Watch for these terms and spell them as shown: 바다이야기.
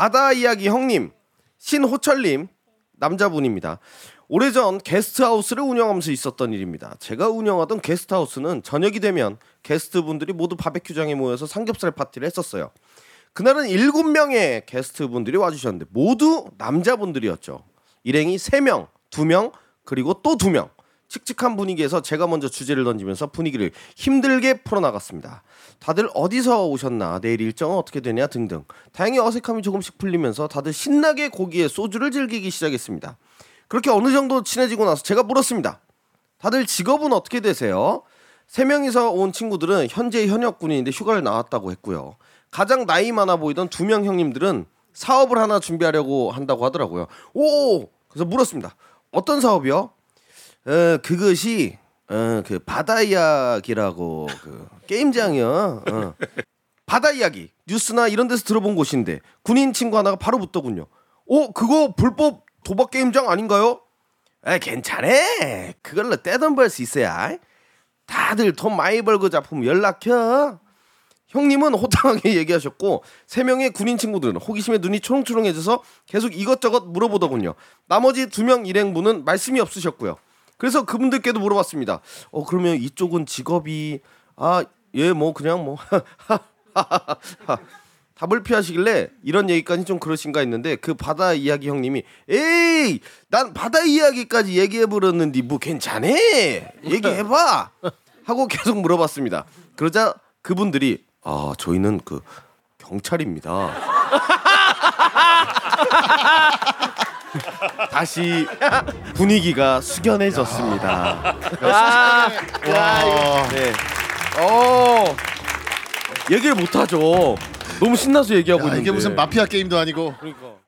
바다이야기 형님, 신호철님 남자분입니다. 오래전 게스트하우스를 운영하면서 있었던 일입니다. 제가 운영하던 게스트하우스는 저녁이 되면 게스트분들이 모두 바베큐장에 모여서 삼겹살 파티를 했었어요. 그날은 7명의 게스트분들이 와주셨는데 모두 남자분들이었죠. 일행이 3명, 2명, 그리고 또 2명. 칙칙한 분위기에서 제가 먼저 주제를 던지면서 분위기를 힘들게 풀어나갔습니다. 다들 어디서 오셨나, 내일 일정은 어떻게 되냐 등등. 다행히 어색함이 조금씩 풀리면서 다들 신나게 고기에 소주를 즐기기 시작했습니다. 그렇게 어느 정도 친해지고 나서 제가 물었습니다. 다들 직업은 어떻게 되세요? 3명이서 온 친구들은 현재 현역군인인데 휴가를 나왔다고 했고요. 가장 나이 많아 보이던 2명 형님들은 사업을 하나 준비하려고 한다고 하더라고요. 오! 그래서 물었습니다. 어떤 사업이요? 그것이 그 바다이야기라고 그 게임장이요. 바다이야기 뉴스나 이런 데서 들어본 곳인데 군인 친구 하나가 바로 붙더군요. 오, 그거 불법 도박 게임장 아닌가요? 아, 괜찮아. 그걸로 떼돈 벌 수 있어야. 다들 돈 많이 벌고 작품 연락해. 형님은 호탕하게 얘기하셨고 3명의 군인 친구들은 호기심에 눈이 초롱초롱해져서 계속 이것저것 물어보더군요. 나머지 2명 일행분은 말씀이 없으셨고요. 그래서 그분들께도 물어봤습니다. 그러면 이쪽은 직업이... 답을 피하시길래 이런 얘기까지 좀 그러신가 했는데 그 바다 이야기 형님이 에이! 난 바다 이야기까지 얘기해버렸는데 뭐 괜찮아? 얘기해봐! 하고 계속 물어봤습니다. 그러자 그분들이 저희는 그 경찰입니다. 다시 분위기가 숙연해졌습니다. 네. 얘기를 못하죠. 너무 신나서 얘기하고 있는데. 이게 무슨 마피아 게임도 아니고. 그러니까.